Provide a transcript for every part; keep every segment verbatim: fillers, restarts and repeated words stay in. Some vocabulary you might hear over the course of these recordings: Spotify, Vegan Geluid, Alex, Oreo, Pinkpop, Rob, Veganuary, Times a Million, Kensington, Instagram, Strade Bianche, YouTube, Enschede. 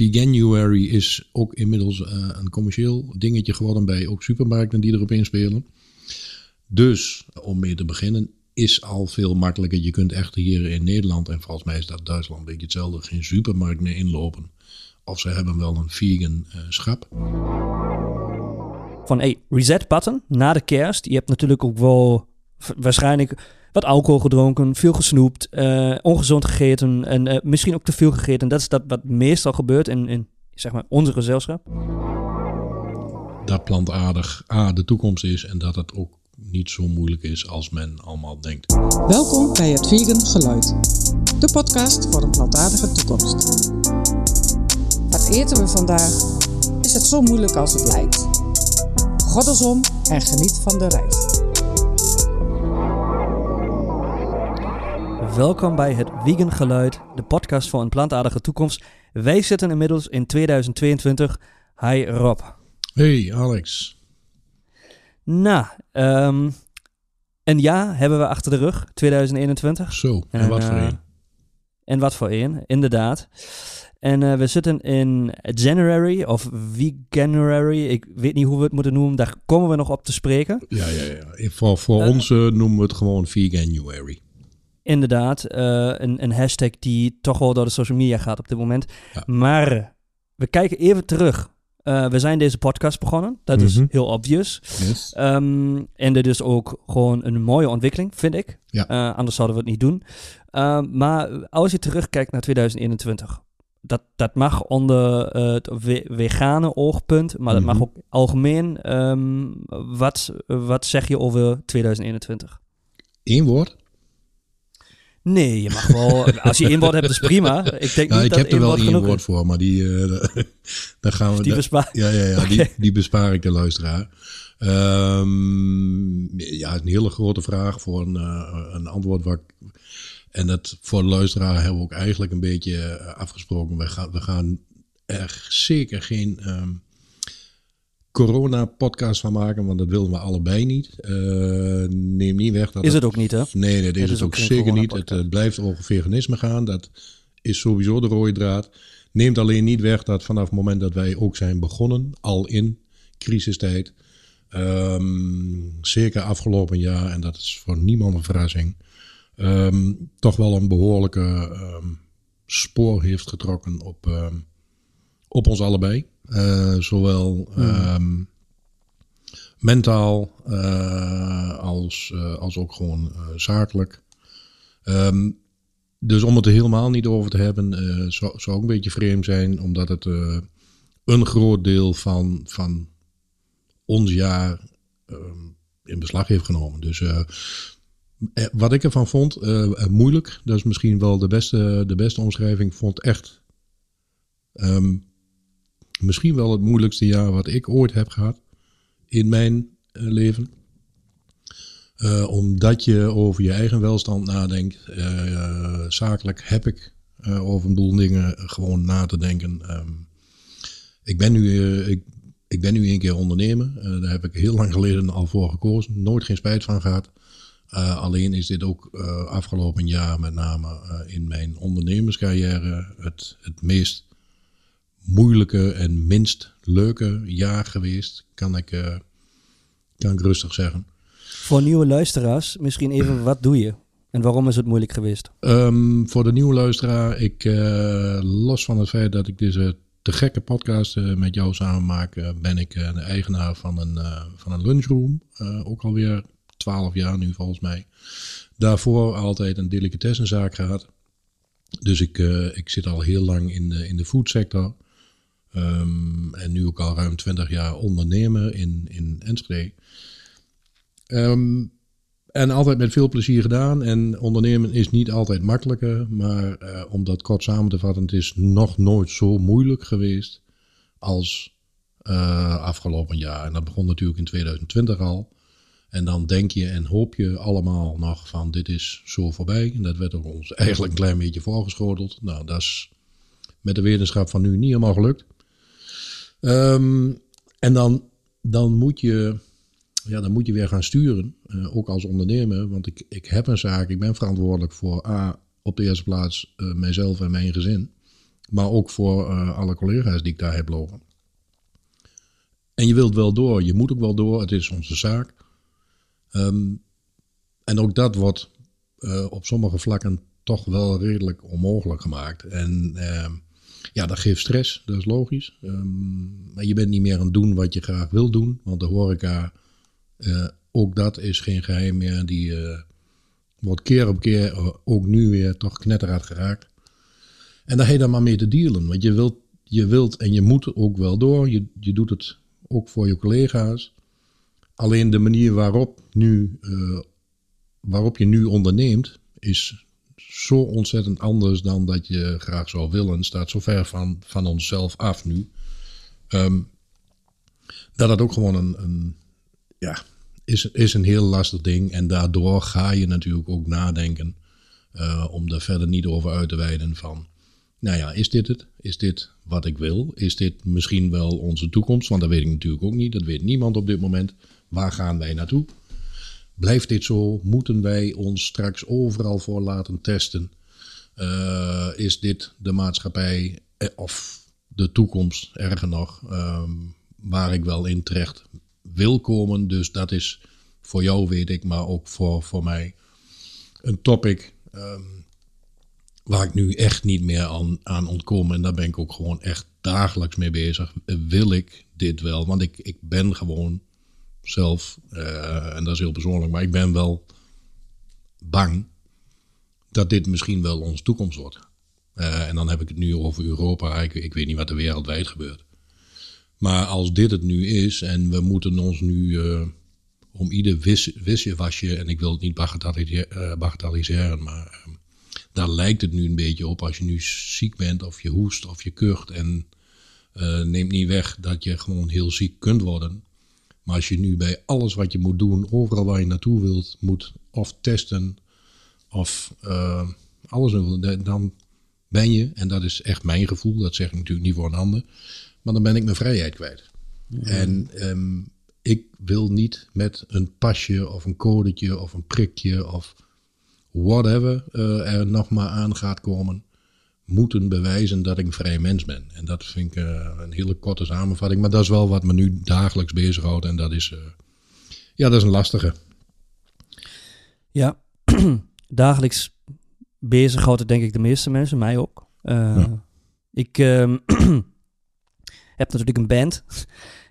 Veganuary is ook inmiddels uh, een commercieel dingetje geworden bij ook supermarkten die erop inspelen. Dus om mee te beginnen is al veel makkelijker. Je kunt echt hier in Nederland, en volgens mij is dat Duitsland een beetje hetzelfde, geen supermarkt meer inlopen. Of ze hebben wel een vegan uh, schap. Van hey, reset button na de kerst. Je hebt natuurlijk ook wel waarschijnlijk wat alcohol gedronken, veel gesnoept, uh, ongezond gegeten en uh, misschien ook te veel gegeten. Dat is dat wat meestal gebeurt in, in zeg maar onze gezelschap. Dat plantaardig A de toekomst is en dat het ook niet zo moeilijk is als men allemaal denkt. Welkom bij het Vegan Geluid, de podcast voor een plantaardige toekomst. Wat eten we vandaag? Is het zo moeilijk als het lijkt? Goddels om en geniet van de reis. Welkom bij het Vegan Geluid, de podcast voor een plantaardige toekomst. Wij zitten inmiddels in tweeduizend tweeëntwintig. Hi Rob. Hey Alex. Nou, um, een jaar hebben we achter de rug, tweeduizend eenentwintig. Zo, en, en wat voor één. Uh, en wat voor één, inderdaad. En uh, we zitten in January of Veganuary. Ik weet niet hoe we het moeten noemen. Daar komen we nog op te spreken. Ja, ja, ja. Voor, voor uh, ons uh, noemen we het gewoon Veganuary. Inderdaad. Uh, een, een hashtag die toch wel door de social media gaat op dit moment. Ja. Maar we kijken even terug. Uh, we zijn deze podcast begonnen. Dat mm-hmm. is heel obvious. Yes. Um, en dit is ook gewoon een mooie ontwikkeling, vind ik. Ja. Uh, anders zouden we het niet doen. Uh, maar als je terugkijkt naar tweeduizend eenentwintig... Dat, dat mag onder uh, het vegane oogpunt, maar dat mm-hmm. mag ook algemeen. Um, wat, wat zeg je over tweeduizend eenentwintig? Eén woord? Nee, je mag wel. Als je één woord hebt, is prima. Ik, denk nou, niet ik dat heb er wel één woord voor, maar die, uh, daar gaan we, die, bespaar... ja, ja, ja, okay. die, die bespaar ik de luisteraar. Um, ja, een hele grote vraag voor een, uh, een antwoord waar ik... En dat voor de luisteraar hebben we ook eigenlijk een beetje afgesproken. We gaan, we gaan er zeker geen um, corona-podcast van maken, want dat willen we allebei niet. Uh, neem niet weg dat... Is het, het ook niet, hè? Nee, dat is het, het ook, ook zeker niet. Het, het blijft over veganisme gaan. Dat is sowieso de rode draad. Neemt alleen niet weg dat vanaf het moment dat wij ook zijn begonnen, al in crisistijd, um, zeker afgelopen jaar, en dat is voor niemand een verrassing, Um, toch wel een behoorlijke um, spoor heeft getrokken op, um, op ons allebei. Uh, zowel mm. um, mentaal uh, als, uh, als ook gewoon uh, zakelijk. Um, dus om het er helemaal niet over te hebben, uh, zou, zou ook een beetje vreemd zijn, omdat het uh, een groot deel van, van ons jaar um, in beslag heeft genomen. Dus... Uh, Wat ik ervan vond, uh, moeilijk, dat is misschien wel de beste, de beste omschrijving, vond echt um, misschien wel het moeilijkste jaar wat ik ooit heb gehad in mijn uh, leven. Uh, omdat je over je eigen welstand nadenkt. Uh, zakelijk heb ik uh, over een boel dingen gewoon na te denken. Um, ik ben nu... Uh, ik, ik ben nu een keer ondernemer. Uh, daar heb ik heel lang geleden al voor gekozen. Nooit geen spijt van gehad. Uh, alleen is dit ook uh, afgelopen jaar, met name uh, in mijn ondernemerscarrière, het, het meest moeilijke en minst leuke jaar geweest, kan ik, uh, kan ik rustig zeggen. Voor nieuwe luisteraars, misschien even, wat doe je? En waarom is het moeilijk geweest? Um, voor de nieuwe luisteraar, ik, uh, los van het feit dat ik deze te gekke podcast uh, met jou samen maak, uh, ben ik uh, de eigenaar van een, uh, van een lunchroom, uh, ook alweer twaalf jaar nu volgens mij. Daarvoor altijd een delicatessenzaak gehad. Dus ik, uh, ik zit al heel lang in de, in de foodsector. Um, en nu ook al ruim twintig jaar ondernemer in, in Enschede. Um, en altijd met veel plezier gedaan. En ondernemen is niet altijd makkelijker. Maar uh, om dat kort samen te vatten, het is nog nooit zo moeilijk geweest als uh, afgelopen jaar. En dat begon natuurlijk in tweeduizend twintig al. En dan denk je en hoop je allemaal nog van dit is zo voorbij. En dat werd ook ons eigenlijk een klein beetje voorgeschoteld. Nou, dat is met de wetenschap van nu niet helemaal gelukt. Um, en dan, dan, moet je, ja, dan moet je weer gaan sturen. Uh, ook als ondernemer. Want ik, ik heb een zaak. Ik ben verantwoordelijk voor A, op de eerste plaats uh, mijzelf en mijn gezin. Maar ook voor uh, alle collega's die ik daar heb lopen. En je wilt wel door. Je moet ook wel door. Het is onze zaak. Um, en ook dat wordt uh, op sommige vlakken toch wel redelijk onmogelijk gemaakt. En uh, ja, dat geeft stress. Dat is logisch. Um, maar je bent niet meer aan het doen wat je graag wil doen. Want de horeca, uh, ook dat is geen geheim meer. Die uh, wordt keer op keer, uh, ook nu weer, toch knetterhard geraakt. En daar heb je dan maar mee te dealen. Want je wilt, je wilt en je moet ook wel door. Je, je doet het ook voor je collega's. Alleen de manier waarop, nu, uh, waarop je nu onderneemt is zo ontzettend anders dan dat je graag zou willen. Staat zo ver van, van onszelf af nu. Um, dat dat ook gewoon een, een, ja, is, is een heel lastig ding. En daardoor ga je natuurlijk ook nadenken. Uh, om daar verder niet over uit te weiden van... Nou ja, is dit het? Is dit wat ik wil? Is dit misschien wel onze toekomst? Want dat weet ik natuurlijk ook niet. Dat weet niemand op dit moment. Waar gaan wij naartoe? Blijft dit zo? Moeten wij ons straks overal voor laten testen? Uh, is dit de maatschappij eh, of de toekomst, erger nog, um, waar ik wel in terecht wil komen? Dus dat is voor jou, weet ik, maar ook voor, voor mij een topic... Um, waar ik nu echt niet meer aan, aan ontkom. En daar ben ik ook gewoon echt dagelijks mee bezig. Wil ik dit wel? Want ik, ik ben gewoon zelf, uh, en dat is heel persoonlijk, maar ik ben wel bang dat dit misschien wel onze toekomst wordt. Uh, en dan heb ik het nu over Europa. Ik, ik weet niet wat er wereldwijd gebeurt. Maar als dit het nu is en we moeten ons nu uh, om ieder wis, wisje wasje, en ik wil het niet bagatelliseren, uh, bagatelliseren maar... Uh, daar lijkt het nu een beetje op als je nu ziek bent of je hoest of je kucht. En uh, neemt niet weg dat je gewoon heel ziek kunt worden. Maar als je nu bij alles wat je moet doen, overal waar je naartoe wilt, moet of testen of uh, alles. Dan ben je, en dat is echt mijn gevoel, dat zeg ik natuurlijk niet voor een ander. Maar dan ben ik mijn vrijheid kwijt. Ja. En um, ik wil niet met een pasje of een codetje of een prikje of... whatever uh, er nog maar aan gaat komen, moeten bewijzen dat ik een vrij mens ben. En dat vind ik uh, een hele korte samenvatting. Maar dat is wel wat me nu dagelijks bezighoudt. En dat is, uh, ja, dat is een lastige. Ja, dagelijks bezighoudt het denk ik de meeste mensen, mij ook. Uh, ja. Ik uh, heb natuurlijk een band.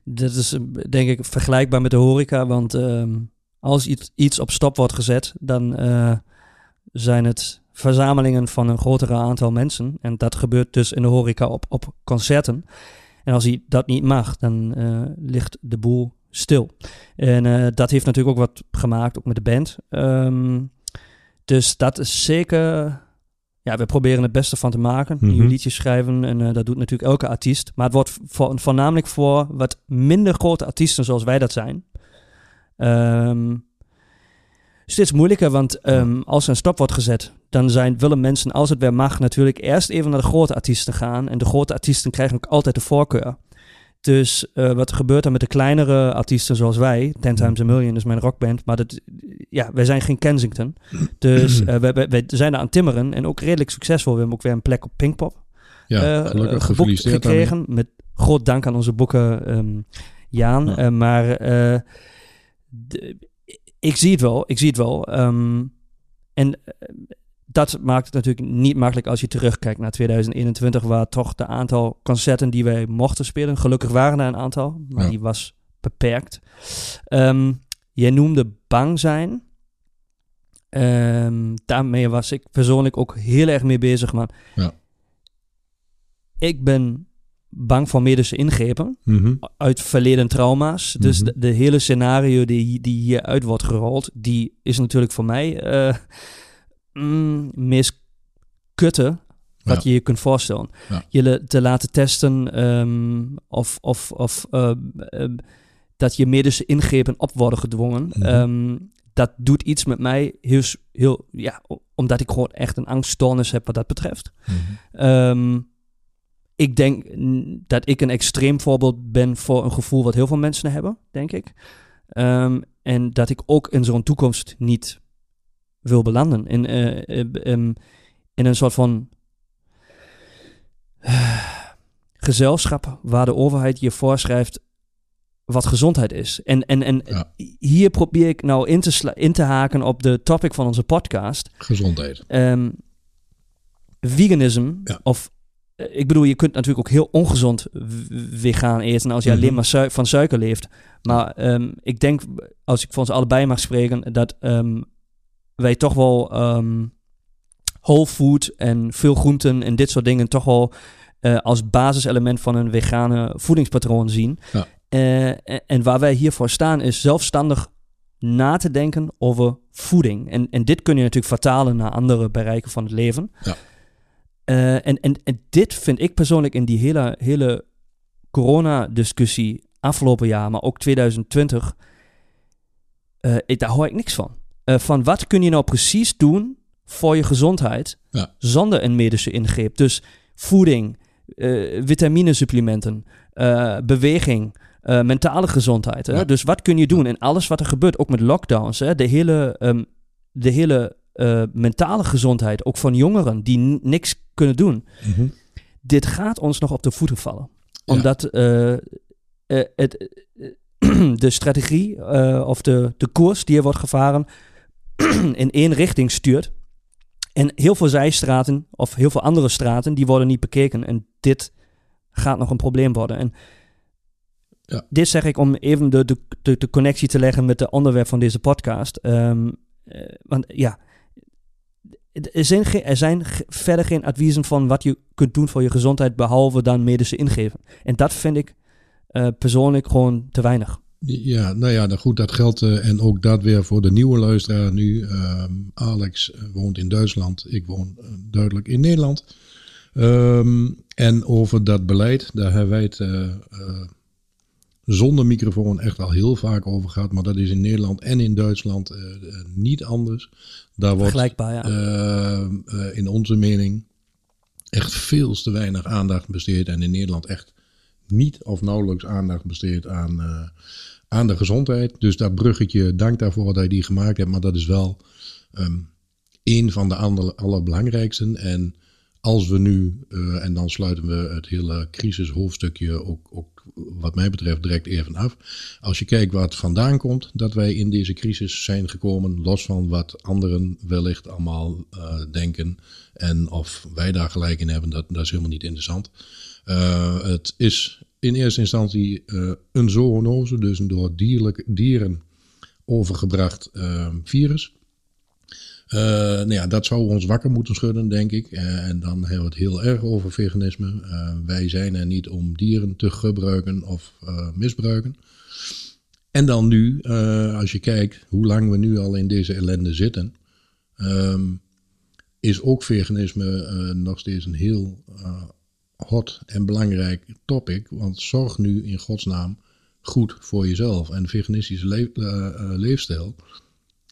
Dat is denk ik vergelijkbaar met de horeca, want... Uh, Als iets op stop wordt gezet, dan uh, zijn het verzamelingen van een grotere aantal mensen. En dat gebeurt dus in de horeca op, op concerten. En als hij dat niet mag, dan uh, ligt de boel stil. En uh, dat heeft natuurlijk ook wat gemaakt, ook met de band. Um, dus dat is zeker... Ja, we proberen het beste van te maken. Mm-hmm. Nieuwe liedjes schrijven. En uh, dat doet natuurlijk elke artiest. Maar het wordt vo- voornamelijk voor wat minder grote artiesten zoals wij dat zijn... Um, steeds moeilijker, want um, als er een stop wordt gezet, dan zijn, willen mensen, als het weer mag, natuurlijk eerst even naar de grote artiesten gaan. En de grote artiesten krijgen ook altijd de voorkeur. Dus uh, wat gebeurt er met de kleinere artiesten zoals wij? Ten Times a Million is mijn rockband, maar dat, ja, wij zijn geen Kensington. Dus uh, wij, wij, wij zijn daar aan timmeren en ook redelijk succesvol. We hebben ook weer een plek op Pinkpop ja, uh, gelukkig geboekt gekregen. Dan. Met groot dank aan onze boeken um, Jaan. Ja. Uh, maar... Uh, De, ik zie het wel, ik zie het wel. Um, en dat maakt het natuurlijk niet makkelijk als je terugkijkt naar twintig eenentwintig... waar toch de aantal concerten die wij mochten spelen... gelukkig waren er een aantal, maar ja. Die was beperkt. Um, jij noemde bang zijn. Um, daarmee was ik persoonlijk ook heel erg mee bezig, man. Ja. Ik ben... bang voor medische ingrepen, mm-hmm. uit verleden trauma's. Mm-hmm. Dus de, de hele scenario die, die hieruit wordt gerold, die is natuurlijk voor mij uh, mm, meest kutte wat ja. je je kunt voorstellen. Ja. Je te laten testen um, of, of, of uh, uh, dat je medische ingrepen op worden gedwongen. Mm-hmm. Um, dat doet iets met mij, heel, heel, ja, omdat ik gewoon echt een angststoornis heb wat dat betreft. Mm-hmm. Um, Ik denk dat ik een extreem voorbeeld ben voor een gevoel wat heel veel mensen hebben, denk ik. Um, en dat ik ook in zo'n toekomst niet wil belanden. In, uh, um, in een soort van gezelschap waar de overheid je voorschrijft wat gezondheid is. En, en, en ja. hier probeer ik nou in te, sla- in te haken op de topic van onze podcast. Gezondheid. Um, veganisme. Ja. Of, ik bedoel, je kunt natuurlijk ook heel ongezond vegan eten als je mm-hmm. alleen maar su- van suiker leeft. Maar um, ik denk, als ik voor ons allebei mag spreken, dat um, wij toch wel um, whole food en veel groenten en dit soort dingen toch wel uh, als basiselement van een vegane voedingspatroon zien. Ja. Uh, en waar wij hiervoor staan is zelfstandig na te denken over voeding. En, en dit kun je natuurlijk vertalen naar andere bereiken van het leven. Ja. Uh, en, en, en dit vind ik persoonlijk in die hele, hele corona-discussie afgelopen jaar, maar ook twintig twintig, uh, ik, daar hoor ik niks van. Uh, van wat kun je nou precies doen voor je gezondheid ja. zonder een medische ingreep? Dus voeding, uh, vitaminesupplementen, uh, beweging, uh, mentale gezondheid. Hè? Ja. Dus wat kun je doen? En alles wat er gebeurt, ook met lockdowns, hè? De hele... Um, de hele Uh, mentale gezondheid, ook van jongeren die n- niks kunnen doen. Mm-hmm. Dit gaat ons nog op de voeten vallen. Ja. Omdat uh, uh, het, uh, de strategie uh, of de, de koers die er wordt gevaren in één richting stuurt. En heel veel zijstraten of heel veel andere straten, die worden niet bekeken. En dit gaat nog een probleem worden. En ja. dit zeg ik om even de, de, de, de connectie te leggen met het onderwerp van deze podcast. Um, uh, want ja... Er zijn, ge- er zijn ge- verder geen adviezen van wat je kunt doen voor je gezondheid, behalve dan medische ingrepen. En dat vind ik uh, persoonlijk gewoon te weinig. Ja, nou ja, goed, dat geldt. Uh, en ook dat weer voor de nieuwe luisteraar nu. Uh, Alex woont in Duitsland, ik woon uh, duidelijk in Nederland. Um, en over dat beleid, daar hebben wij het uh, uh, zonder microfoon echt al heel vaak over gehad. Maar dat is in Nederland en in Duitsland uh, uh, niet anders. Daar wordt Vergelijkbaar, ja. uh, uh, in onze mening echt veel te weinig aandacht besteed. En in Nederland echt niet of nauwelijks aandacht besteed aan, uh, aan de gezondheid. Dus dat bruggetje, dank daarvoor dat je die gemaakt hebt. Maar dat is wel um, één van de andere, allerbelangrijkste. En als we nu, uh, en dan sluiten we het hele crisishoofdstukje ook, ook wat mij betreft direct even af. Als je kijkt waar het vandaan komt, dat wij in deze crisis zijn gekomen, los van wat anderen wellicht allemaal uh, denken. En of wij daar gelijk in hebben, dat, dat is helemaal niet interessant. Uh, het is in eerste instantie uh, een zoonose, dus een door dierlijk, dieren overgebracht uh, virus. Uh, nou ja, dat zou ons wakker moeten schudden, denk ik. Uh, en dan hebben we het heel erg over veganisme. Uh, wij zijn er niet om dieren te gebruiken of uh, misbruiken. En dan nu, uh, als je kijkt hoe lang we nu al in deze ellende zitten, um, is ook veganisme uh, nog steeds een heel uh, hot en belangrijk topic. Want zorg nu in godsnaam goed voor jezelf. En veganistische le- uh, uh, leefstijl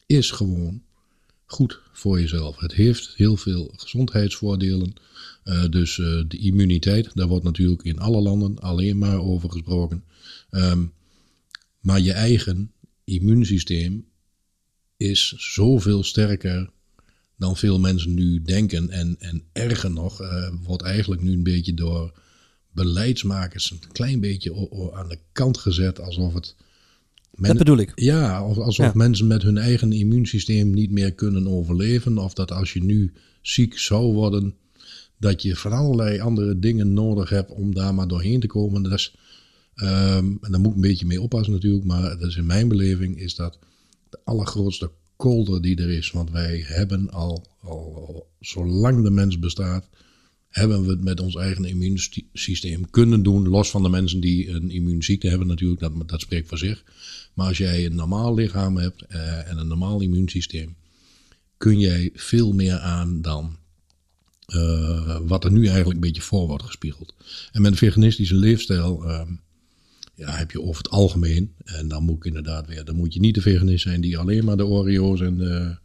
is gewoon goed voor jezelf. Het heeft heel veel gezondheidsvoordelen. Uh, dus uh, de immuniteit, daar wordt natuurlijk in alle landen alleen maar over gesproken. Um, maar je eigen immuunsysteem is zoveel sterker dan veel mensen nu denken. En, en erger nog, uh, wordt eigenlijk nu een beetje door beleidsmakers een klein beetje o- o- aan de kant gezet, alsof het Men, dat bedoel ik. Ja, alsof ja. mensen met hun eigen immuunsysteem niet meer kunnen overleven. Of dat als je nu ziek zou worden, dat je van allerlei andere dingen nodig hebt om daar maar doorheen te komen. Dat is, um, en daar moet ik een beetje mee oppassen natuurlijk. Maar dat is in mijn beleving is dat de allergrootste kolder die er is. Want wij hebben al, al, al zolang de mens bestaat, hebben we het met ons eigen immuunsysteem kunnen doen, los van de mensen die een immuunziekte hebben natuurlijk, dat, dat spreekt voor zich. Maar als jij een normaal lichaam hebt eh, en een normaal immuunsysteem, kun jij veel meer aan dan uh, wat er nu eigenlijk een beetje voor wordt gespiegeld. En met een veganistische leefstijl uh, ja, heb je over het algemeen, en dan moet ik inderdaad weer, dan moet je niet de veganist zijn die alleen maar de Oreo's en de,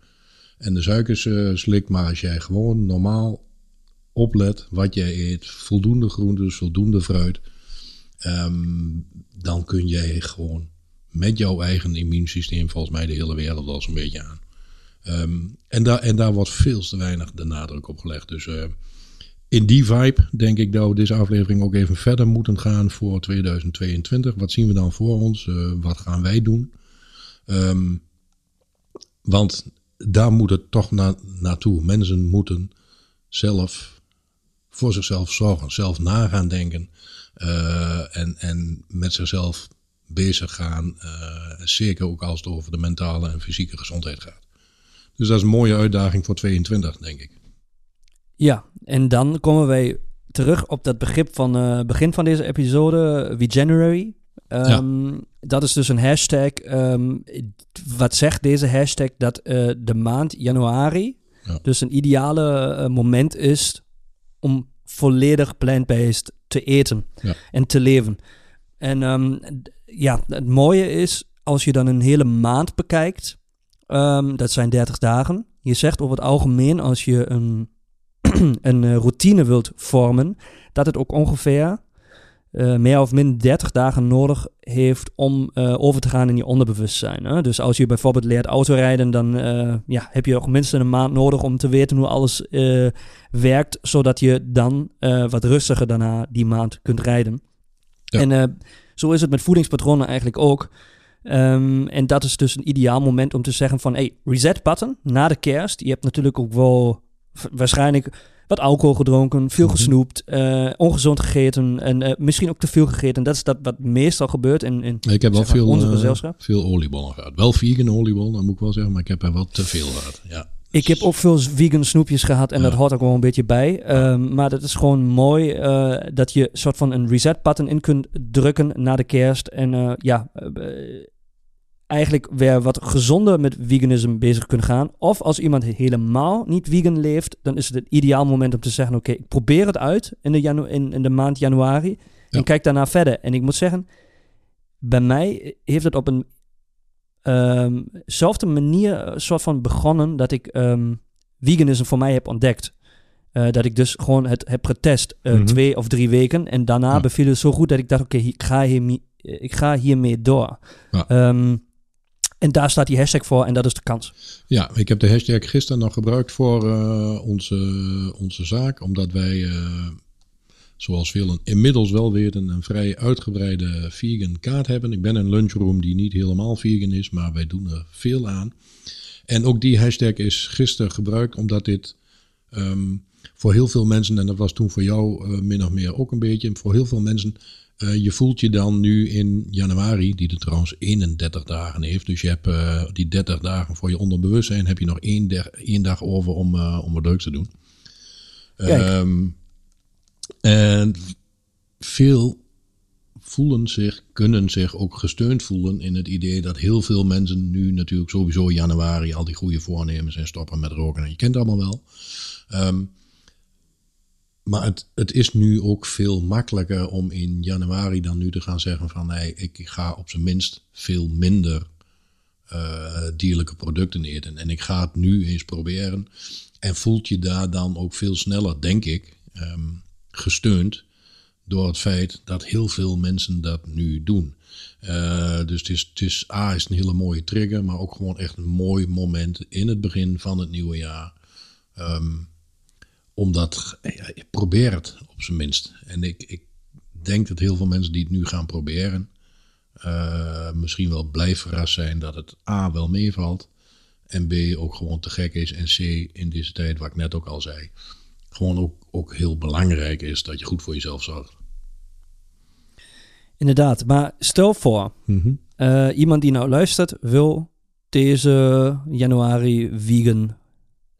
en de suikers uh, slikt, maar als jij gewoon normaal oplet wat jij eet, voldoende groentes, voldoende fruit, um, dan kun jij gewoon met jouw eigen immuunsysteem volgens mij de hele wereld al zo'n beetje aan. Um, en, da- en daar wordt veel te weinig de nadruk op gelegd. Dus uh, in die vibe denk ik dat we deze aflevering ook even verder moeten gaan voor tweeduizend tweeëntwintig. Wat zien we dan voor ons? Uh, wat gaan wij doen? Um, want daar moet het toch na- naartoe. Mensen moeten zelf voor zichzelf zorgen, zelf na gaan denken uh, en, en met zichzelf bezig gaan. Uh, zeker ook als het over de mentale en fysieke gezondheid gaat. Dus dat is een mooie uitdaging voor tweeëntwintig, denk ik. Ja, en dan komen wij terug op dat begrip van het uh, begin van deze episode, Veganuary. Um, ja. Dat is dus een hashtag. Um, wat zegt deze hashtag? Dat uh, de maand januari ja. dus een ideale uh, moment is om volledig plant-based te eten ja. en te leven. En um, ja, het mooie is, als je dan een hele maand bekijkt, um, dat zijn dertig dagen. Je zegt over het algemeen, als je een, een routine wilt vormen, dat het ook ongeveer uh, meer of min dertig dagen nodig heeft om uh, over te gaan in je onderbewustzijn. Hè? Dus als je bijvoorbeeld leert autorijden, dan uh, ja, heb je ook minstens een maand nodig om te weten hoe alles uh, werkt, zodat je dan uh, wat rustiger daarna die maand kunt rijden. Ja. En uh, zo is het met voedingspatronen eigenlijk ook. Um, en dat is dus een ideaal moment om te zeggen van, hey, reset button na de kerst. Je hebt natuurlijk ook wel v- waarschijnlijk wat alcohol gedronken, veel mm-hmm. gesnoept, uh, ongezond gegeten en uh, misschien ook te veel gegeten. Dat is dat wat meestal gebeurt in, in ik heb wel veel, onze gezelschap. Uh, veel oliebollen gehad. Wel vegan oliebollen, dat moet ik wel zeggen, maar ik heb er wel te veel gehad. Ja. Ik heb ook veel vegan snoepjes gehad en ja. dat hoort ook wel een beetje bij. Um, maar dat is gewoon mooi uh, dat je soort van een reset button in kunt drukken na de kerst. En uh, ja, uh, eigenlijk weer wat gezonder met veganisme bezig kunt gaan. Of als iemand helemaal niet vegan leeft, dan is het een ideaal moment om te zeggen, oké, okay, ik probeer het uit in de, janu- in, in de maand januari ja. en kijk daarna verder. En ik moet zeggen, bij mij heeft het op een Um, zelfde manier soort van begonnen dat ik um, veganisme voor mij heb ontdekt. Uh, dat ik dus gewoon het heb getest uh, mm-hmm. twee of drie weken en daarna ja. beviel het zo goed dat ik dacht, oké, okay, ik ga hiermee, ik ga hiermee door. Ja. Um, en daar staat die hashtag voor en dat is de kans. Ja, ik heb de hashtag gisteren nog gebruikt voor uh, onze, onze zaak, omdat wij uh, zoals velen inmiddels wel weer een, een vrij uitgebreide vegan kaart hebben. Ik ben een lunchroom die niet helemaal vegan is, maar wij doen er veel aan. En ook die hashtag is gisteren gebruikt, omdat dit um, voor heel veel mensen, en dat was toen voor jou uh, min of meer ook een beetje, voor heel veel mensen, uh, je voelt je dan nu in januari, die er trouwens eenendertig dagen heeft, dus je hebt uh, die dertig dagen voor je onderbewustzijn, heb je nog één, der, één dag over om, uh, om het leuk te doen. Um, En veel voelen zich, kunnen zich ook gesteund voelen in het idee dat heel veel mensen nu natuurlijk sowieso in januari al die goede voornemens en stoppen met roken. En je kent het allemaal wel. Um, maar het, het is nu ook veel makkelijker om in januari dan nu te gaan zeggen van hey, ik ga op zijn minst veel minder uh, dierlijke producten eten. En ik ga het nu eens proberen. En voelt je daar dan ook veel sneller, denk ik. Um, gesteund door het feit dat heel veel mensen dat nu doen. Uh, dus het is, het is, A is een hele mooie trigger, maar ook gewoon echt een mooi moment in het begin van het nieuwe jaar. Um, omdat, ja, probeer het op zijn minst. En ik, ik denk dat heel veel mensen die het nu gaan proberen, uh, misschien wel blij verrast zijn dat het A wel meevalt en B ook gewoon te gek is en C in deze tijd, wat ik net ook al zei, gewoon ook, ook heel belangrijk is dat je goed voor jezelf zorgt. Inderdaad, maar stel voor, mm-hmm. uh, iemand die nou luistert wil deze januari vegan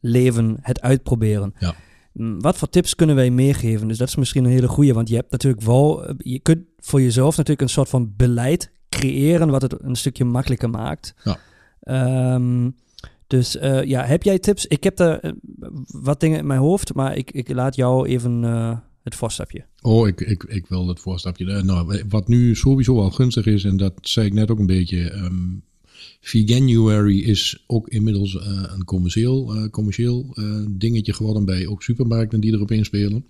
leven, het uitproberen. Ja. Wat voor tips kunnen wij meegeven? Dus dat is misschien een hele goede, want je hebt natuurlijk wel, je kunt voor jezelf natuurlijk een soort van beleid creëren wat het een stukje makkelijker maakt. Ja. Um, Dus uh, ja, heb jij tips? Ik heb daar uh, wat dingen in mijn hoofd, maar ik, ik laat jou even uh, het voorstapje. Oh, ik, ik, ik wil het voorstapje. Uh, nou, wat nu sowieso al gunstig is, en dat zei ik net ook een beetje. Um, Veganuary is ook inmiddels uh, een commercieel, uh, commercieel uh, dingetje geworden bij ook supermarkten die erop inspelen.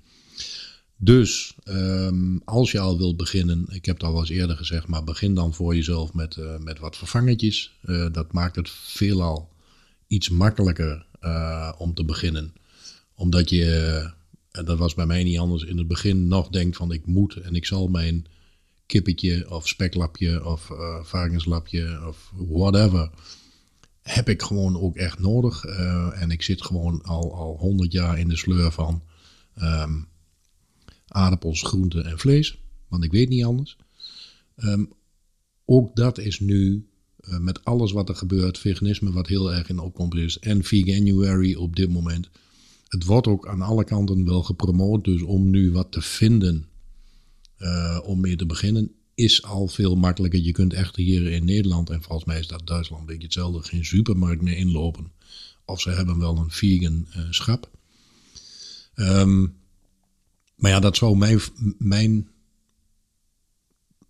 Dus um, als je al wilt beginnen, ik heb het al wel eens eerder gezegd, maar begin dan voor jezelf met, uh, met wat vervangertjes. Uh, dat maakt het veelal iets makkelijker uh, om te beginnen. Omdat je en dat was bij mij niet anders, in het begin nog denkt van ik moet en ik zal mijn kippetje of speklapje of uh, varkenslapje of whatever, heb ik gewoon ook echt nodig. Uh, en ik zit gewoon al, al honderd jaar in de sleur van um, aardappels, groenten en vlees, want ik weet niet anders. Um, ook dat is nu uh, met alles wat er gebeurt, veganisme wat heel erg in opkomst is en Veganuary op dit moment. Het wordt ook aan alle kanten wel gepromoot, dus om nu wat te vinden, uh, om mee te beginnen, is al veel makkelijker. Je kunt echt hier in Nederland, en volgens mij is dat Duitsland een beetje hetzelfde, geen supermarkt meer inlopen. Of ze hebben wel een vegan uh, schap. Um, maar ja, dat zou mijn, mijn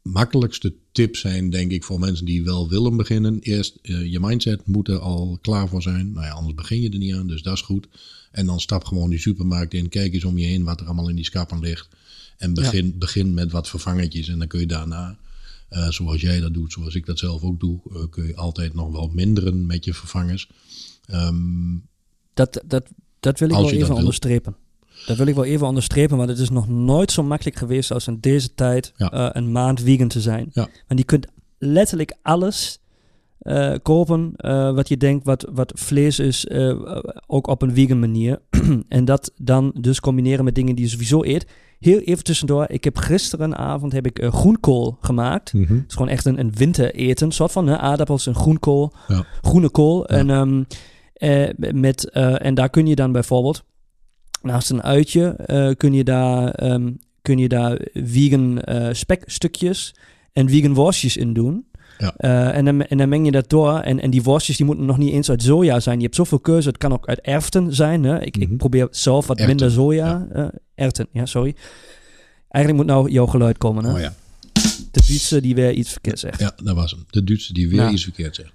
makkelijkste tip zijn, denk ik, voor mensen die wel willen beginnen. Eerst, uh, je mindset moet er al klaar voor zijn. Nou ja, anders begin je er niet aan, dus dat is goed. En dan stap gewoon die supermarkt in, kijk eens om je heen wat er allemaal in die schappen ligt. En begin, ja. begin met wat vervangertjes en dan kun je daarna, uh, zoals jij dat doet, zoals ik dat zelf ook doe, uh, kun je altijd nog wel minderen met je vervangers. Um, dat, dat, dat wil ik wel even onderstrepen. Dat wil ik wel even onderstrepen, want het is nog nooit zo makkelijk geweest als in deze tijd ja. uh, een maand vegan te zijn. Ja. Want je kunt letterlijk alles uh, kopen uh, wat je denkt wat, wat vlees is, uh, ook op een vegan manier. En dat dan dus combineren met dingen die je sowieso eet. Heel even tussendoor, ik heb gisterenavond heb ik uh, groenkool gemaakt. Mm-hmm. Het is gewoon echt een, een wintereten, soort van hè, aardappels en groenkool, ja. groene kool. Ja. En, um, uh, met, uh, en daar kun je dan bijvoorbeeld... Naast een uitje uh, kun je daar, um, kun je daar vegan uh, spekstukjes en vegan worstjes in doen. Ja. Uh, en, dan, en dan meng je dat door. En, en die worstjes die moeten nog niet eens uit soja zijn. Je hebt zoveel keuze. Het kan ook uit erwten zijn. Hè? Ik, mm-hmm. ik probeer zelf wat erwten. minder soja. Ja. Uh, erwten, ja, sorry. Eigenlijk moet nou jouw geluid komen. Hè? Oh, ja. De Duitse die weer iets verkeerd zegt. Ja, dat was hem. De Duitse die weer nou. iets verkeerd zegt.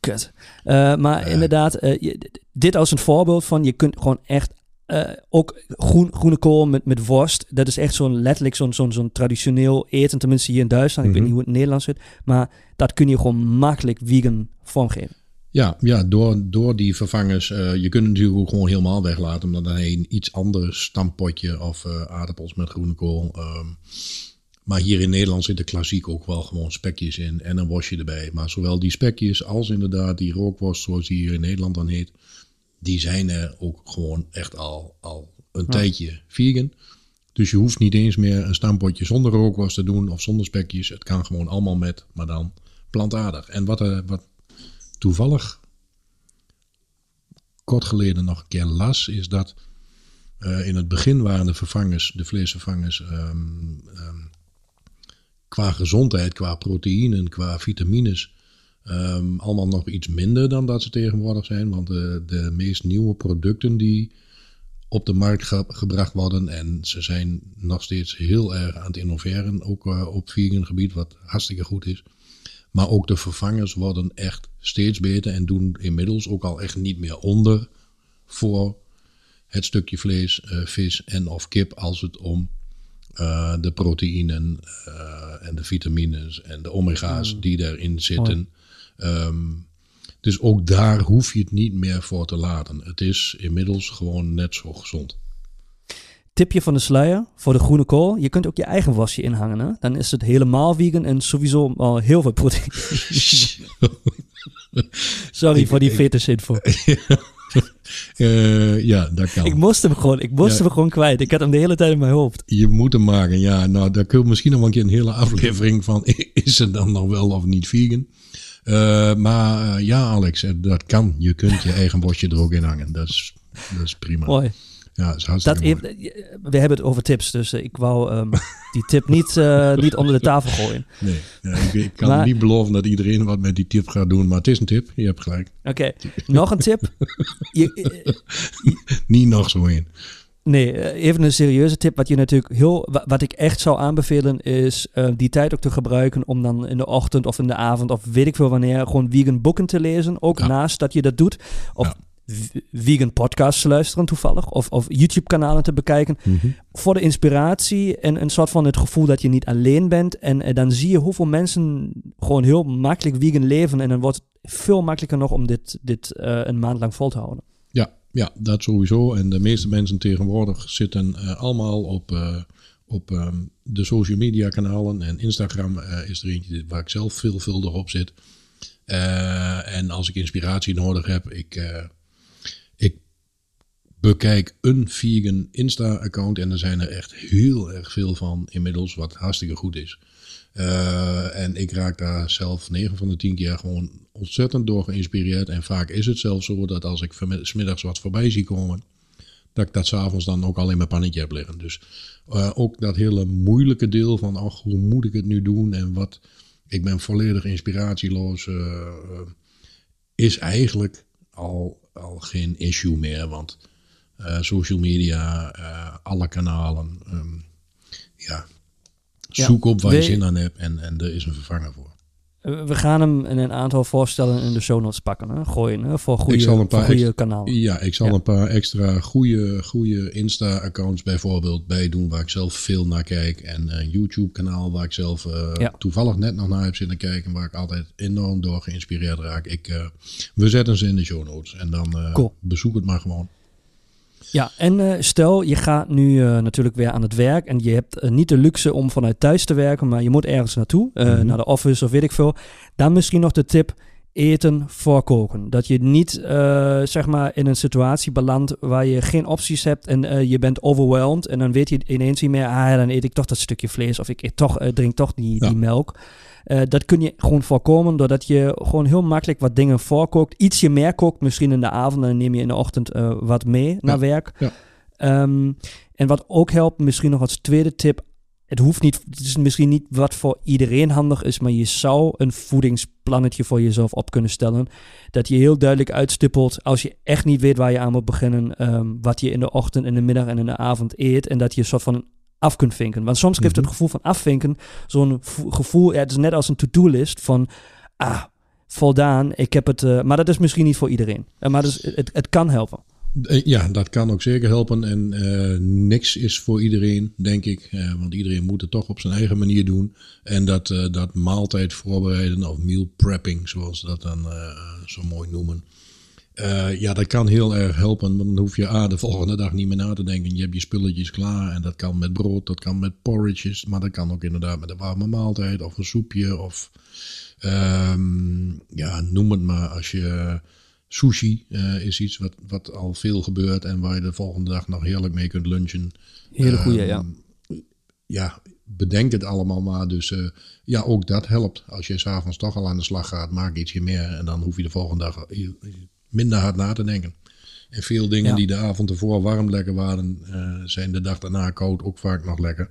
Kut. Uh, maar uh. inderdaad, uh, je, dit als een voorbeeld van je kunt gewoon echt... Uh, ook groen, groene kool met, met worst. Dat is echt zo'n letterlijk zo'n, zo'n, zo'n traditioneel eten. Tenminste hier in Duitsland. Mm-hmm. Ik weet niet hoe het in Nederland zit. Maar dat kun je gewoon makkelijk vegan vormgeven. Ja, ja door, door die vervangers. Uh, je kunt het natuurlijk ook gewoon helemaal weglaten. Omdat dan een iets anders stampotje of uh, aardappels met groene kool. Um, maar hier in Nederland zitten klassiek ook wel gewoon spekjes in. En een worstje erbij. Maar zowel die spekjes als inderdaad die rookworst zoals die hier in Nederland dan heet. Die zijn er ook gewoon echt al, al een ja. tijdje vegan. Dus je hoeft niet eens meer een stampotje zonder rookworst te doen of zonder spekjes. Het kan gewoon allemaal met, maar dan plantaardig. En wat, er, wat toevallig kort geleden nog een keer las, is dat uh, in het begin waren de vervangers, de vleesvervangers, um, um, qua gezondheid, qua proteïnen, qua vitamines... Um, allemaal nog iets minder dan dat ze tegenwoordig zijn. Want de, de meest nieuwe producten die op de markt ge- gebracht worden. En ze zijn nog steeds heel erg aan het innoveren. Ook uh, op vegan gebied, wat hartstikke goed is. Maar ook de vervangers worden echt steeds beter. En doen inmiddels ook al echt niet meer onder voor het stukje vlees, uh, vis en of kip. Als het om uh, de proteïnen uh, en de vitamines en de omega's mm. die erin zitten... Oh. Um, dus ook daar hoef je het niet meer voor te laten. Het is inmiddels gewoon net zo gezond. Tipje van de sluier voor de groene kool. Je kunt ook je eigen wasje inhangen. Hè? Dan is het helemaal vegan en sowieso al heel veel proteïne. Sorry ik, voor die fetus-info. uh, ja, dat kan. Ik moest hem gewoon, ik moest ja. hem gewoon kwijt. Ik had hem de hele tijd in mijn hoofd. Je moet hem maken, ja. Nou, daar kun je misschien nog een keer een hele aflevering van... Is het dan nog wel of niet vegan? Uh, maar uh, ja, Alex, dat kan. Je kunt je eigen worstje er ook in hangen. Dat is, dat is prima. Mooi. Ja, dat is hartstikke dat mooi. Heeft, we hebben het over tips, dus ik wou um, die tip niet, uh, niet onder de tafel gooien. Nee, ja, ik, ik kan maar, niet beloven dat iedereen wat met die tip gaat doen, maar het is een tip. Je hebt gelijk. Oké, okay. Nog een tip. Je, uh, je, niet nog zo in. Nee, even een serieuze tip. Wat je natuurlijk heel, wat ik echt zou aanbevelen is uh, die tijd ook te gebruiken om dan in de ochtend of in de avond of weet ik veel wanneer gewoon vegan boeken te lezen. Ook ja. naast dat je dat doet. Of ja. vegan podcasts luisteren toevallig. Of, of YouTube kanalen te bekijken. Mm-hmm. Voor de inspiratie en een soort van het gevoel dat je niet alleen bent. En, en dan zie je hoeveel mensen gewoon heel makkelijk vegan leven. En dan wordt het veel makkelijker nog om dit, dit uh, een maand lang vol te houden. Ja, Ja, dat sowieso. En de meeste mensen tegenwoordig zitten uh, allemaal op, uh, op um, de social media kanalen. En Instagram uh, is er eentje waar ik zelf veelvuldig op zit. Uh, en als ik inspiratie nodig heb, ik, uh, ik bekijk een vegan Insta-account. En er zijn er echt heel erg veel van inmiddels, wat hartstikke goed is. Uh, en ik raak daar zelf negen van de tien keer gewoon ontzettend door geïnspireerd. En vaak is het zelfs zo dat als ik smiddags wat voorbij zie komen, dat ik dat s'avonds dan ook al in mijn pannetje heb liggen. Dus uh, ook dat hele moeilijke deel van, ach, hoe moet ik het nu doen en wat, ik ben volledig inspiratieloos, uh, is eigenlijk al, al geen issue meer. Want uh, social media, uh, alle kanalen, um, ja... Ja, zoek op waar je zin aan hebt en, en er is een vervanger voor. We gaan hem in een aantal voorstellen in de show notes pakken. Hè? Gooien hè? voor goede kanalen. Ja, ik zal ja. een paar extra goede, goede Insta-accounts bijvoorbeeld bij doen waar ik zelf veel naar kijk. En een YouTube-kanaal waar ik zelf uh, ja. toevallig net nog naar heb zitten kijken. Waar ik altijd enorm door geïnspireerd raak. Ik, uh, we zetten ze in de show notes en dan uh, cool. bezoek het maar gewoon. Ja, en uh, stel je gaat nu uh, natuurlijk weer aan het werk en je hebt uh, niet de luxe om vanuit thuis te werken, maar je moet ergens naartoe, uh, mm-hmm. naar de office of weet ik veel. Dan misschien nog de tip, eten voorkoken. Dat je niet uh, zeg maar in een situatie belandt waar je geen opties hebt en uh, je bent overwhelmed en dan weet je ineens niet meer, ah ja, dan eet ik toch dat stukje vlees of ik eet toch, uh, drink toch die, ja. die melk. Uh, dat kun je gewoon voorkomen doordat je gewoon heel makkelijk wat dingen voorkookt. Ietsje meer kookt misschien in de avond en dan neem je in de ochtend uh, wat mee ja. naar werk. Ja. Um, en wat ook helpt, misschien nog als tweede tip. Het hoeft niet, het is misschien niet wat voor iedereen handig is, maar je zou een voedingsplannetje voor jezelf op kunnen stellen. Dat je heel duidelijk uitstippelt als je echt niet weet waar je aan moet beginnen. Um, wat je in de ochtend, in de middag en in de avond eet. En dat je een soort van af kunt vinken. Want soms geeft het gevoel van afvinken zo'n vo- gevoel, ja, het is net als een to-do-list van, ah, voldaan, ik heb het, uh, maar dat is misschien niet voor iedereen. Uh, maar dus, het, het kan helpen. Ja, dat kan ook zeker helpen en uh, niks is voor iedereen, denk ik, uh, want iedereen moet het toch op zijn eigen manier doen. En dat, uh, dat maaltijd voorbereiden of meal prepping, zoals ze dat dan uh, zo mooi noemen. Uh, ja, dat kan heel erg helpen, want dan hoef je ah, de volgende dag niet meer na te denken. Je hebt je spulletjes klaar en dat kan met brood, dat kan met porridges, maar dat kan ook inderdaad met een warme maaltijd of een soepje of um, ja, noem het maar. Als je sushi uh, is iets wat, wat al veel gebeurt en waar je de volgende dag nog heerlijk mee kunt lunchen. Hele goeie, um, ja. Ja, bedenk het allemaal maar. Dus uh, ja, ook dat helpt. Als je s'avonds toch al aan de slag gaat, maak ietsje meer en dan hoef je de volgende dag minder hard na te denken. En veel dingen ja. die de avond ervoor warm lekker waren, uh, zijn de dag daarna koud ook vaak nog lekker.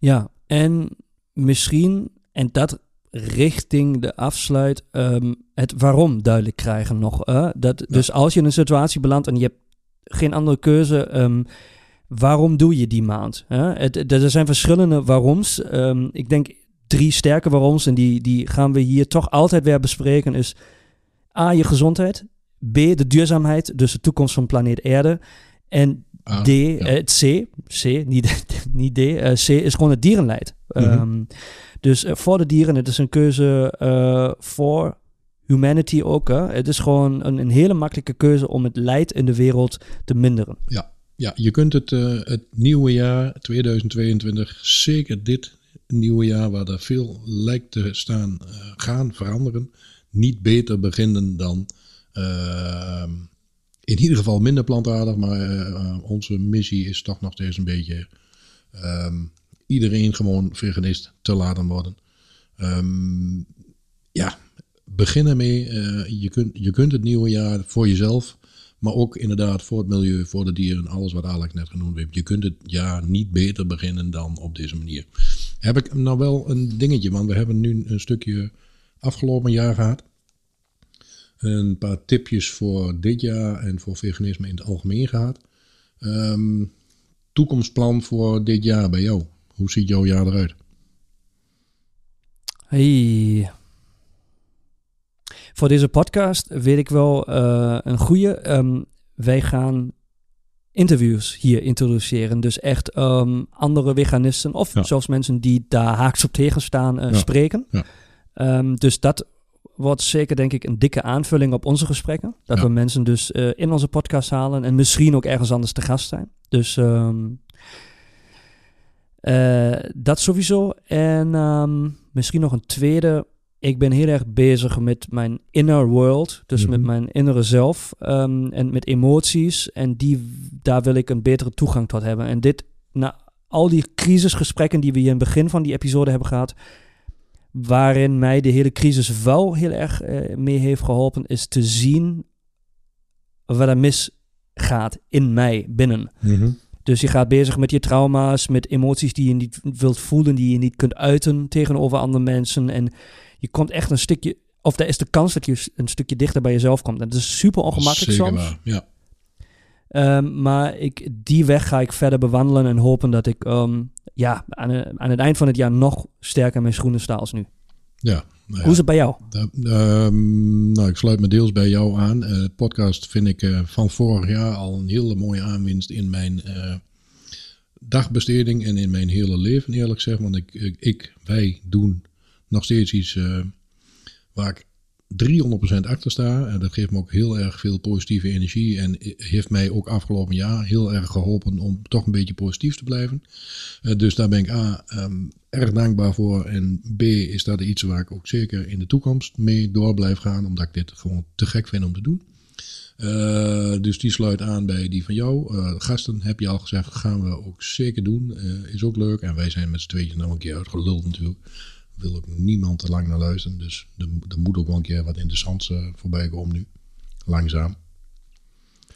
Ja, en misschien, en dat richting de afsluit, um, het waarom duidelijk krijgen nog. Uh, dat, ja. Dus als je in een situatie belandt en je hebt geen andere keuze, um, waarom doe je die maand? Uh, het, er zijn verschillende waaroms. Um, ik denk drie sterke waaroms en die, die gaan we hier toch altijd weer bespreken, is A, je gezondheid. B, de duurzaamheid, dus de toekomst van planeet Aarde. En ah, D, ja. eh, C, C, niet, niet D, uh, C is gewoon het dierenleid. Mm-hmm. Um, dus uh, voor de dieren, het is een keuze voor uh, humanity ook. Hè? Het is gewoon een, een hele makkelijke keuze om het leid in de wereld te minderen. Ja, ja je kunt het, uh, het nieuwe jaar tweeduizend tweeëntwintig, zeker dit nieuwe jaar waar er veel lijkt te staan, uh, gaan veranderen. Niet beter beginnen dan uh, in ieder geval minder plantaardig. Maar uh, onze missie is toch nog steeds een beetje um, iedereen gewoon veganist te laten worden. Um, ja, begin ermee. Uh, je, kunt, je kunt het nieuwe jaar voor jezelf, maar ook inderdaad voor het milieu, voor de dieren, alles wat Alex net genoemd heeft. Je kunt het jaar niet beter beginnen dan op deze manier. Heb ik nou wel een dingetje, want we hebben nu een stukje afgelopen jaar gehad. Een paar tipjes voor dit jaar en voor veganisme in het algemeen gehad. Um, toekomstplan voor dit jaar bij jou. Hoe ziet jouw jaar eruit? Hey. Voor deze podcast weet ik wel uh, een goede. Um, wij gaan interviews hier introduceren. Dus echt um, andere veganisten of ja. zelfs mensen die daar haaks op tegen staan uh, ja. spreken. Ja. Um, dus dat wordt zeker, denk ik, een dikke aanvulling op onze gesprekken. Dat ja. we mensen dus uh, in onze podcast halen en misschien ook ergens anders te gast zijn. Dus um, uh, dat sowieso. En um, misschien nog een tweede. Ik ben heel erg bezig met mijn inner world. Dus mm-hmm. met mijn innere zelf. Um, en met emoties. En die, daar wil ik een betere toegang tot hebben. En dit, na al die crisisgesprekken die we hier in het begin van die episode hebben gehad, waarin mij de hele crisis wel heel erg eh, mee heeft geholpen, is te zien wat er misgaat in mij binnen. Mm-hmm. Dus je gaat bezig met je trauma's, met emoties die je niet wilt voelen, die je niet kunt uiten tegenover andere mensen. En je komt echt een stukje, of daar is de kans dat je een stukje dichter bij jezelf komt. En dat is super ongemakkelijk Zeker soms. Waar, ja. Um, maar ik, die weg ga ik verder bewandelen en hopen dat ik um, ja, aan, aan het eind van het jaar nog sterker in mijn schoenen sta als nu. Ja, nou ja. Hoe is het bij jou? De, um, nou, ik sluit me deels bij jou aan. De uh, podcast vind ik uh, van vorig jaar al een hele mooie aanwinst in mijn uh, dagbesteding en in mijn hele leven, eerlijk gezegd. Want ik, ik, ik wij doen nog steeds iets uh, waar ik driehonderd procent achter sta. En dat geeft me ook heel erg veel positieve energie. En heeft mij ook afgelopen jaar heel erg geholpen om toch een beetje positief te blijven. Uh, dus daar ben ik A, um, erg dankbaar voor. En B, is dat iets waar ik ook zeker in de toekomst mee door blijf gaan. Omdat ik dit gewoon te gek vind om te doen. Uh, dus die sluit aan bij die van jou. Uh, gasten, heb je al gezegd, gaan we ook zeker doen. Uh, is ook leuk. En wij zijn met z'n tweeën nog een keer uitgeluld natuurlijk. Wil ook niemand te lang naar luisteren. Dus er, er moet ook wel een keer wat interessants uh, voorbij komen nu. Langzaam.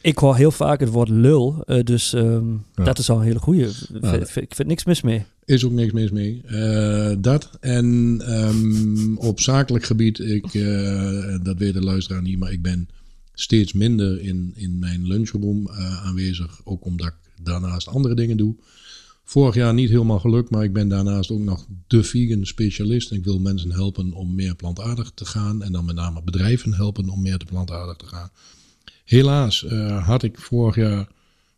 Ik hoor heel vaak het woord lul. Uh, dus um, ja. dat is al een hele goeie. Ja, ik vind, vind niks mis mee. Is ook niks mis mee. Uh, dat. En um, op zakelijk gebied. Ik, uh, dat weet de luisteraar niet. Maar ik ben steeds minder in, in mijn lunchroom uh, aanwezig. Ook omdat ik daarnaast andere dingen doe. Vorig jaar niet helemaal gelukt, maar ik ben daarnaast ook nog de vegan specialist. Ik wil mensen helpen om meer plantaardig te gaan. En dan met name bedrijven helpen om meer te plantaardig te gaan. Helaas uh, had ik vorig jaar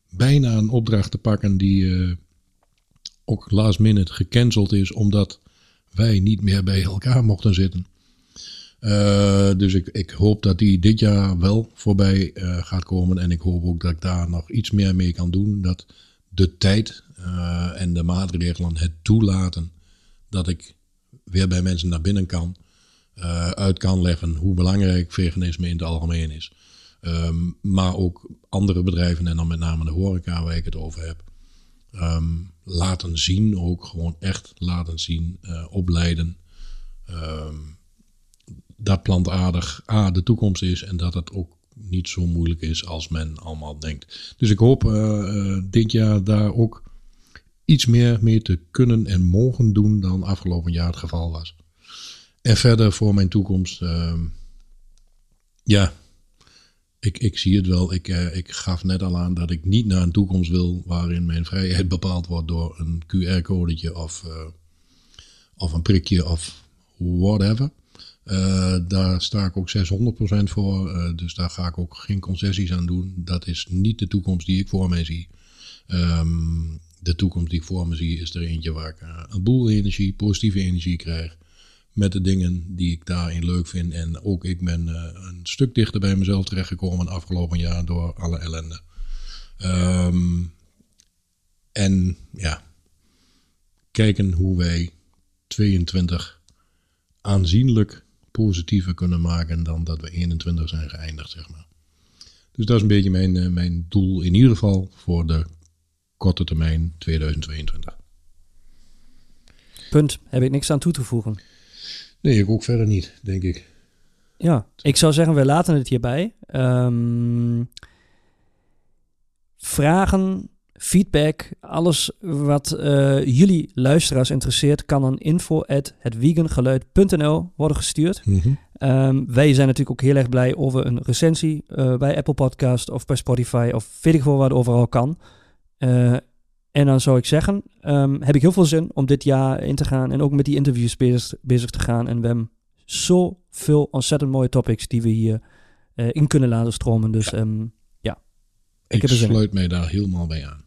bijna een opdracht te pakken die uh, ook last minute gecanceld is. Omdat wij niet meer bij elkaar mochten zitten. Uh, dus ik, ik hoop dat die dit jaar wel voorbij uh, gaat komen. En ik hoop ook dat ik daar nog iets meer mee kan doen. Dat de tijd uh, en de maatregelen het toelaten dat ik weer bij mensen naar binnen kan, uh, uit kan leggen hoe belangrijk veganisme in het algemeen is. Um, maar ook andere bedrijven en dan met name de horeca waar ik het over heb, um, laten zien ook, gewoon echt laten zien, uh, opleiden, um, dat plantaardig A, de toekomst is en dat het ook niet zo moeilijk is als men allemaal denkt. Dus ik hoop uh, uh, dit jaar daar ook iets meer mee te kunnen en mogen doen dan afgelopen jaar het geval was. En verder voor mijn toekomst, uh, ja, ik, ik zie het wel. Ik, uh, ik gaf net al aan dat ik niet naar een toekomst wil waarin mijn vrijheid bepaald wordt door een Q R-codetje of, uh, of een prikje of whatever. Uh, daar sta ik ook zeshonderd procent voor, uh, dus daar ga ik ook geen concessies aan doen. Dat is niet de toekomst die ik voor mij zie. Um, de toekomst die ik voor me zie is er eentje waar ik uh, een boel energie, positieve energie krijg. Met de dingen die ik daarin leuk vind. En ook ik ben uh, een stuk dichter bij mezelf terechtgekomen afgelopen jaar door alle ellende. Um, en ja, kijken hoe wij tweeëntwintig aanzienlijk positiever kunnen maken dan dat we eenentwintig zijn geëindigd, zeg maar. Dus dat is een beetje mijn, mijn doel in ieder geval voor de korte termijn tweeduizend tweeëntwintig. Punt. Heb ik niks aan toe te voegen. Nee, ik ook verder niet, denk ik. Ja, ik zou zeggen, we laten het hierbij. Um, vragen, feedback, alles wat uh, jullie luisteraars interesseert, kan aan info at het vegan geluid punt n l worden gestuurd. Mm-hmm. Um, wij zijn natuurlijk ook heel erg blij over een recensie uh, bij Apple Podcast of bij Spotify of weet ik veel waar het overal kan. Uh, en dan zou ik zeggen, um, heb ik heel veel zin om dit jaar in te gaan en ook met die interviews bezig, bezig te gaan. En we hebben zoveel ontzettend mooie topics die we hier uh, in kunnen laten stromen. Dus um, ja, ik, ik sluit mij daar helemaal bij aan.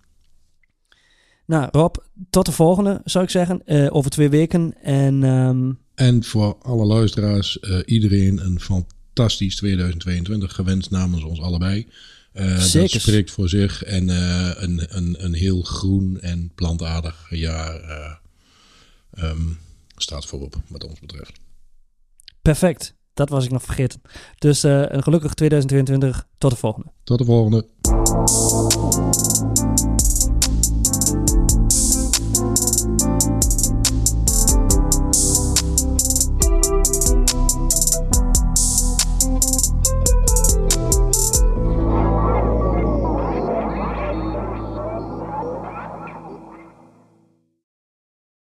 Nou Rob, tot de volgende zou ik zeggen. Uh, over twee weken. En um, En voor alle luisteraars, uh, iedereen een fantastisch tweeduizend tweeëntwintig gewenst namens ons allebei. Uh, dat spreekt voor zich. En uh, een, een, een heel groen en plantaardig jaar uh, um, staat voorop wat ons betreft. Perfect. Dat was ik nog vergeten. Dus uh, een gelukkig tweeduizend tweeëntwintig. Tot de volgende. Tot de volgende.